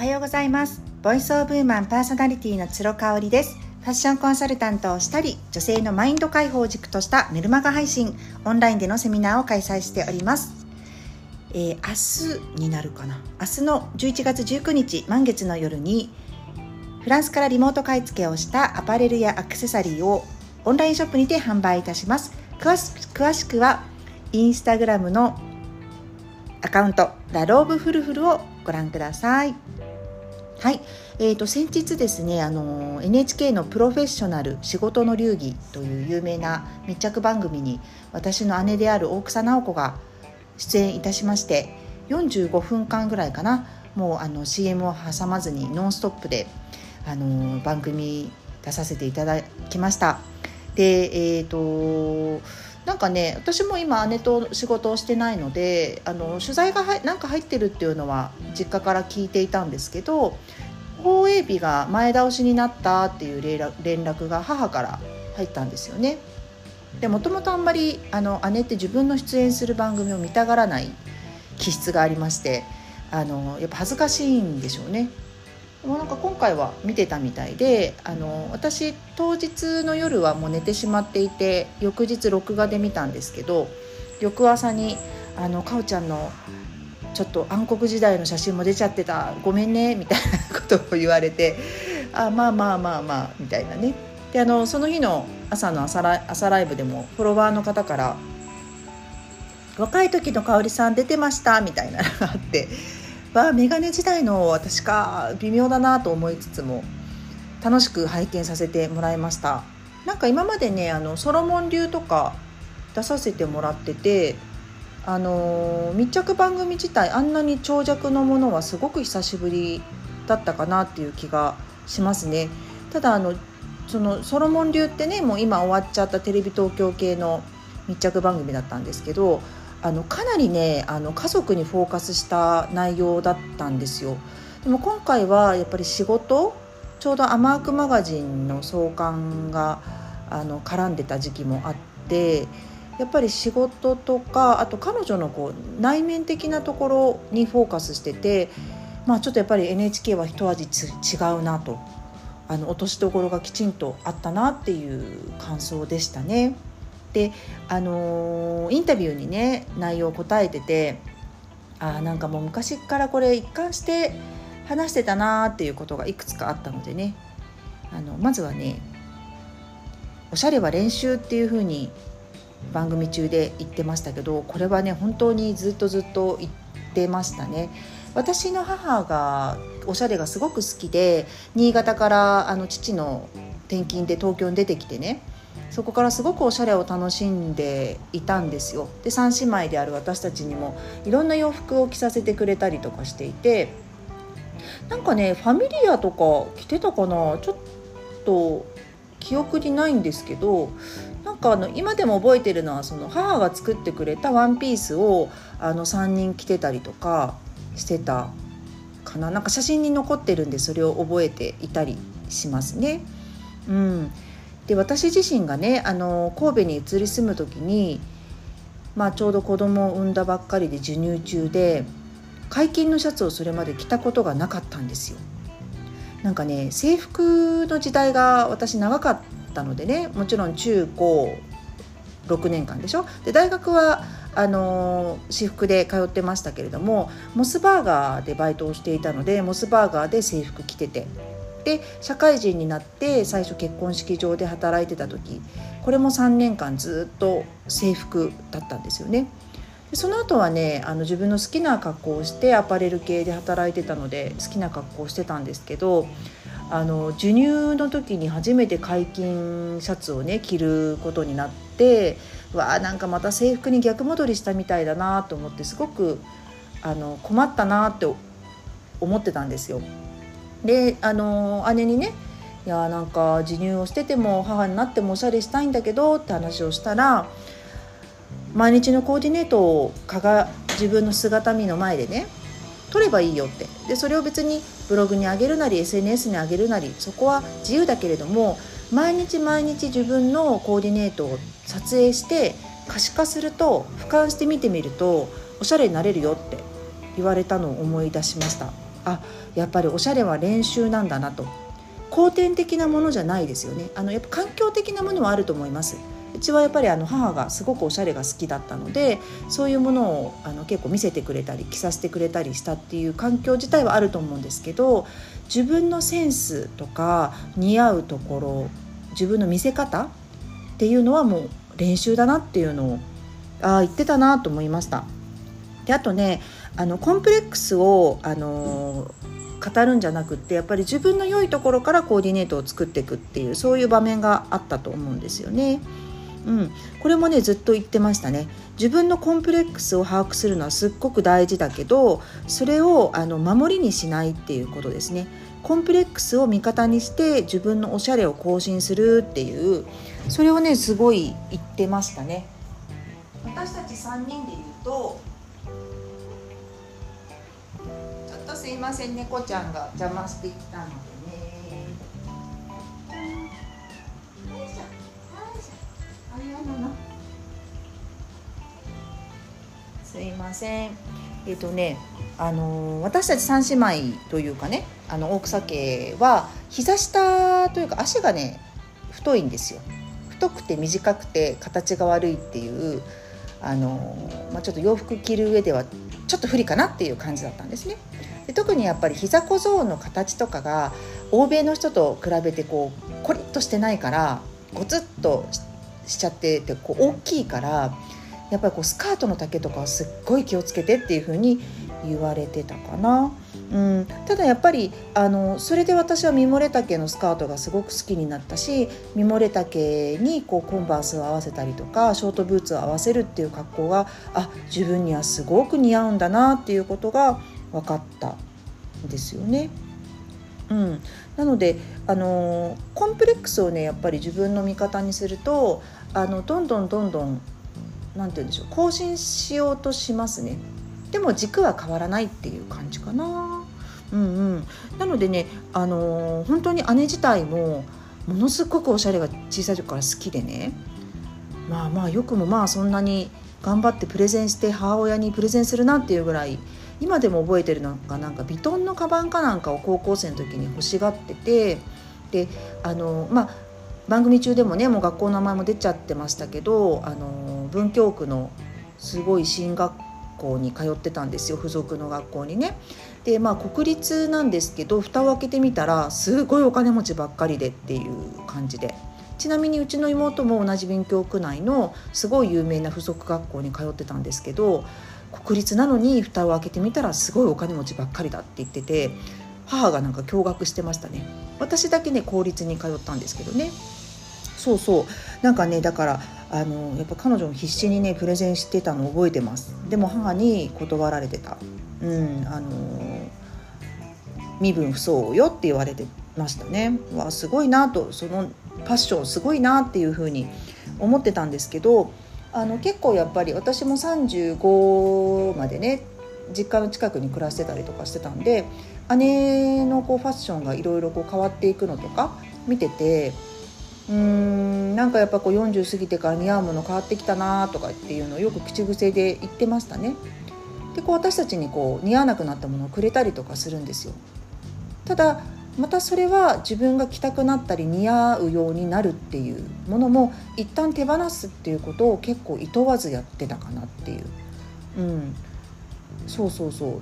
おはようございます。ボイスオブウーマンパーソナリティのつろかおりです。ファッションコンサルタントをしたり、女性のマインド解放を軸としたメルマガ配信、オンラインでのセミナーを開催しております。明日になるかな、明日の11月19日満月の夜にフランスからリモート買い付けをしたアパレルやアクセサリーをオンラインショップにて販売いたします。詳しくはインスタグラムのアカウントラローブフルフルをご覧ください。はい、先日ですね、NHK のプロフェッショナル仕事の流儀という有名な密着番組に私の姉である大草直子が出演いたしまして、45分間ぐらいかな、もうCM を挟まずにノンストップで番組出させていただきました。で、なんかね、私も今姉と仕事をしてないので、取材がなんか入ってるっていうのは実家から聞いていたんですけど、放映日が前倒しになったっていう連絡が母から入ったんですよね。で、もともとあんまり姉って自分の出演する番組を見たがらない気質がありまして、やっぱ恥ずかしいんでしょうね。でもなんか今回は見てたみたいで、私当日の夜はもう寝てしまっていて、翌日録画で見たんですけど、翌朝にかおちゃんのちょっと暗黒時代の写真も出ちゃってた、ごめんねみたいなことを言われて、まあみたいなね。で、その日の朝の朝ライブでもフォロワーの方から若い時の香織さん出てましたみたいなのがあって、メガネ時代の私か微妙だなと思いつつも楽しく拝見させてもらいました。なんか今までね、ソロモン流とか出させてもらってて、密着番組自体あんなに長尺のものはすごく久しぶりだったかなっていう気がしますね。ただそのソロモン流ってね、もう今終わっちゃったテレビ東京系の密着番組だったんですけど、かなりね、家族にフォーカスした内容だったんですよ。でも今回はやっぱり仕事、ちょうどアマークマガジンの創刊が絡んでた時期もあって、やっぱり仕事とか、あと彼女のこう内面的なところにフォーカスしてて、ちょっとやっぱり NHK は一味違うなと、落としどころがきちんとあったなっていう感想でしたね。で、インタビューにね内容を答えてて、なんかもう昔からこれ一貫して話してたなっていうことがいくつかあったのでね、まずはね、おしゃれは練習っていう風に番組中で言ってましたけど、これはね本当にずっと言ってましたね。私の母がおしゃれがすごく好きで、新潟から父の転勤で東京に出てきてね、そこからすごくおしゃれを楽しんでいたんですよ。で、三姉妹である私たちにもいろんな洋服を着させてくれたりとかしていて、なんかねファミリアとか着てたかな、ちょっと記憶にないんですけど、なんか今でも覚えてるのは、その母が作ってくれたワンピースを3人着てたりとかしてたかな。なんか写真に残ってるんで、それを覚えていたりしますね。で、私自身がね、神戸に移り住む時に、ちょうど子供を産んだばっかりで授乳中で、解禁のシャツをそれまで着たことがなかったんですよ。なんかね、制服の時代が私長かったのでね、もちろん中高6年間でしょ。で、大学は私服で通ってましたけれども、モスバーガーでバイトをしていたので、モスバーガーで制服着てて、で社会人になって最初結婚式場で働いてた時、これも3年間ずっと制服だったんですよね。でその後はね、自分の好きな格好をしてアパレル系で働いてたので、好きな格好をしてたんですけど、授乳の時に初めて解禁シャツをね着ることになって、なんかまた制服に逆戻りしたみたいだなと思って、すごく困ったなって思ってたんですよ。で、姉にね、いやなんか授乳をしてても母になってもおしゃれしたいんだけどって話をしたら、毎日のコーディネートを自分の姿見の前でね撮ればいいよって。でそれを別にブログに上げるなり SNS に上げるなり、そこは自由だけれども、毎日自分のコーディネートを撮影して可視化すると、俯瞰して見てみるとおしゃれになれるよって言われたのを思い出しました。あ、やっぱりおしゃれは練習なんだなと。後天的なものじゃないですよね。やっぱ環境的なものはあると思います。うちはやっぱり母がすごくおしゃれが好きだったので、そういうものを結構見せてくれたり着させてくれたりしたっていう環境自体はあると思うんですけど、自分のセンスとか似合うところ、自分の見せ方っていうのはもう練習だなっていうのを言ってたなと思いました。で、あとね、コンプレックスを語るんじゃなくって、やっぱり自分の良いところからコーディネートを作っていくっていう、そういう場面があったと思うんですよね。これもね、ずっと言ってましたね。自分のコンプレックスを把握するのはすっごく大事だけど、それを守りにしないっていうことですね。コンプレックスを味方にして自分のおしゃれを更新するっていう、それをねすごい言ってましたね。私たち3人で言うと、ちょっとすいません、猫ちゃんが邪魔してきたのでね。よいしょ。すいません。私たち3姉妹というかね、大草家は膝下というか足がね太いんですよ。太くて短くて形が悪いっていうちょっと洋服着る上ではちょっと不利かなっていう感じだったんですね。で、特にやっぱり膝小僧の形とかが欧米の人と比べてコリッとしてないから、ゴツッとしちゃってて大きいから、やっぱりスカートの丈とかはすっごい気をつけてっていう風に言われてたかな。ただやっぱりそれで私はミモレ丈のスカートがすごく好きになったし、ミモレ丈にコンバースを合わせたりとかショートブーツを合わせるっていう格好が、自分にはすごく似合うんだなっていうことが分かったんですよね。なのでコンプレックスをねやっぱり自分の味方にするとどんどんなんて言うんでしょう、更新しようとしますね。でも軸は変わらないっていう感じかな。なのでね、本当に姉自体もものすごくおしゃれが小さい時から好きでね、まあよくもそんなに頑張ってプレゼンして母親にプレゼンするなっていうぐらい、今でも覚えてるのがヴィトンのカバンかなんかを高校生の時に欲しがってて、で番組中でもねもう学校の名前も出ちゃってましたけど、文京区のすごい進学校に通ってたんですよ、付属の学校にね。で国立なんですけど、蓋を開けてみたらすごいお金持ちばっかりでっていう感じで、ちなみにうちの妹も同じ文京区内のすごい有名な付属学校に通ってたんですけど、国立なのに蓋を開けてみたらすごいお金持ちばっかりだって言ってて、母が驚愕してましたね。私だけね公立に通ったんですけどね。だからやっぱ彼女も必死にねプレゼンしてたのを覚えてます。でも母に断られてた。身分不相応よって言われてましたね。すごいなと、そのパッションすごいなっていう風に思ってたんですけど、結構やっぱり私も35までね実家の近くに暮らしてたりとかしてたんで、姉のファッションがいろいろ変わっていくのとか見てて、やっぱ40過ぎてから似合うもの変わってきたなとかっていうのをよく口癖で言ってましたね。で私たちに似合わなくなったものをくれたりとかするんですよ。ただまたそれは自分が着たくなったり似合うようになるっていうものも一旦手放すっていうことを結構いとわずやってたかなっていう、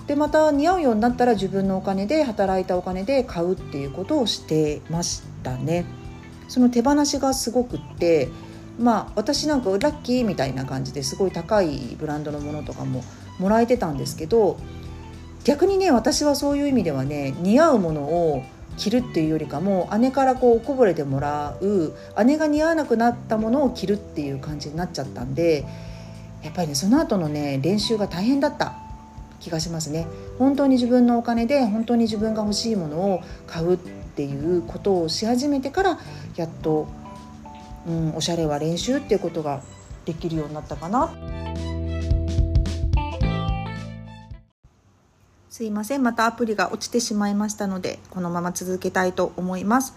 でまた似合うようになったら自分のお金で働いたお金で買うっていうことをしてましたね。その手放しがすごくって、私なんかラッキーみたいな感じですごい高いブランドのものとかももらえてたんですけど、逆にね私はそういう意味ではね似合うものを着るっていうよりかも姉からこぼれてもらう、姉が似合わなくなったものを着るっていう感じになっちゃったんで、やっぱりねその後のね練習が大変だった気がしますね。本当に自分のお金で本当に自分が欲しいものを買うっていうことをし始めてから、やっと、おしゃれは練習っていうことができるようになったかな。すいません、またアプリが落ちてしまいましたのでこのまま続けたいと思います。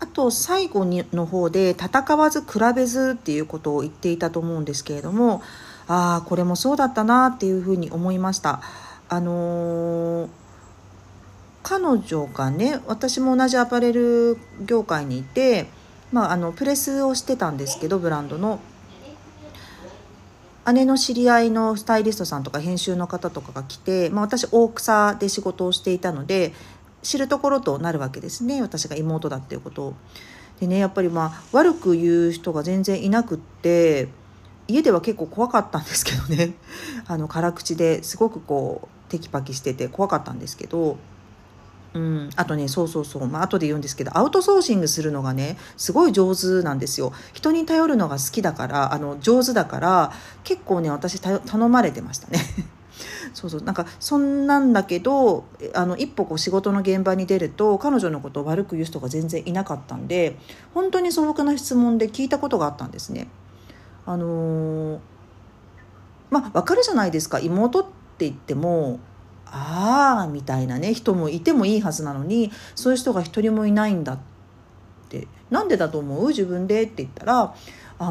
あと最後の方で戦わず比べずっていうことを言っていたと思うんですけれども、これもそうだったなっていうふうに思いました。彼女がね、私も同じアパレル業界にいて、プレスをしてたんですけど、ブランドの姉の知り合いのスタイリストさんとか編集の方とかが来て、私大草で仕事をしていたので知るところとなるわけですね。私が妹だっていうことを。でね、やっぱり悪く言う人が全然いなくって、家では結構怖かったんですけどね辛口ですごくテキパキしてて怖かったんですけど、あとね、後で言うんですけど、アウトソーシングするのがねすごい上手なんですよ。人に頼るのが好きだから上手だから結構ね、私頼まれてましたねそんなんだけど、一歩仕事の現場に出ると彼女のことを悪く言う人が全然いなかったんで、本当に素朴な質問で聞いたことがあったんですね。わかるじゃないですか、妹って言ってもああみたいなね、人もいてもいいはずなのに、そういう人が一人もいないんだって、なんでだと思う自分でって言ったら、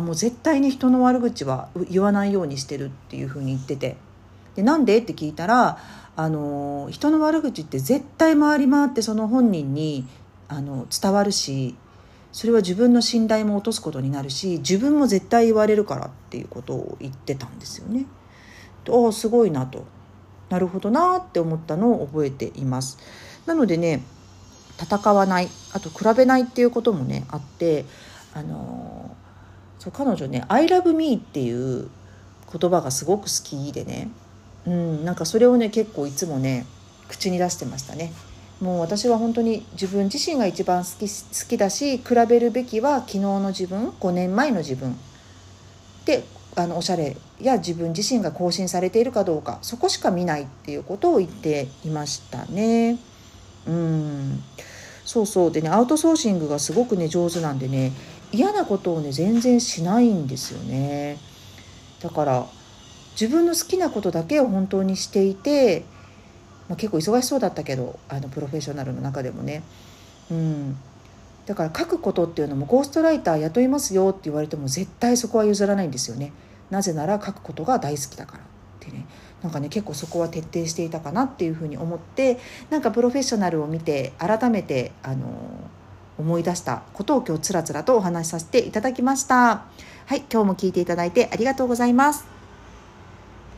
もう絶対に人の悪口は言わないようにしてるっていうふうに言ってて、でなんでって聞いたら、人の悪口って絶対回り回ってその本人に伝わるし、それは自分の信頼も落とすことになるし、自分も絶対言われるからっていうことを言ってたんですよね。おー、すごいなと、なるほどなって思ったのを覚えています。なのでね、戦わない、あと比べないっていうこともねあって、彼女ね、 I love me っていう言葉がすごく好きでね、それをね結構いつもね口に出してましたね。もう私は本当に自分自身が一番好きだし、比べるべきは昨日の自分、5年前の自分で、おしゃれや自分自身が更新されているかどうか、そこしか見ないっていうことを言っていましたね。でね、アウトソーシングがすごくね上手なんでね、嫌なことをね全然しないんですよね。だから自分の好きなことだけを本当にしていて、結構忙しそうだったけどプロフェッショナルの中でもね、だから書くことっていうのも、ゴーストライター雇いますよって言われても絶対そこは譲らないんですよね。なぜなら書くことが大好きだからってね、結構そこは徹底していたかなっていうふうに思って、プロフェッショナルを見て改めて思い出したことを今日つらつらとお話しさせていただきました。はい、今日も聞いていただいてありがとうございます。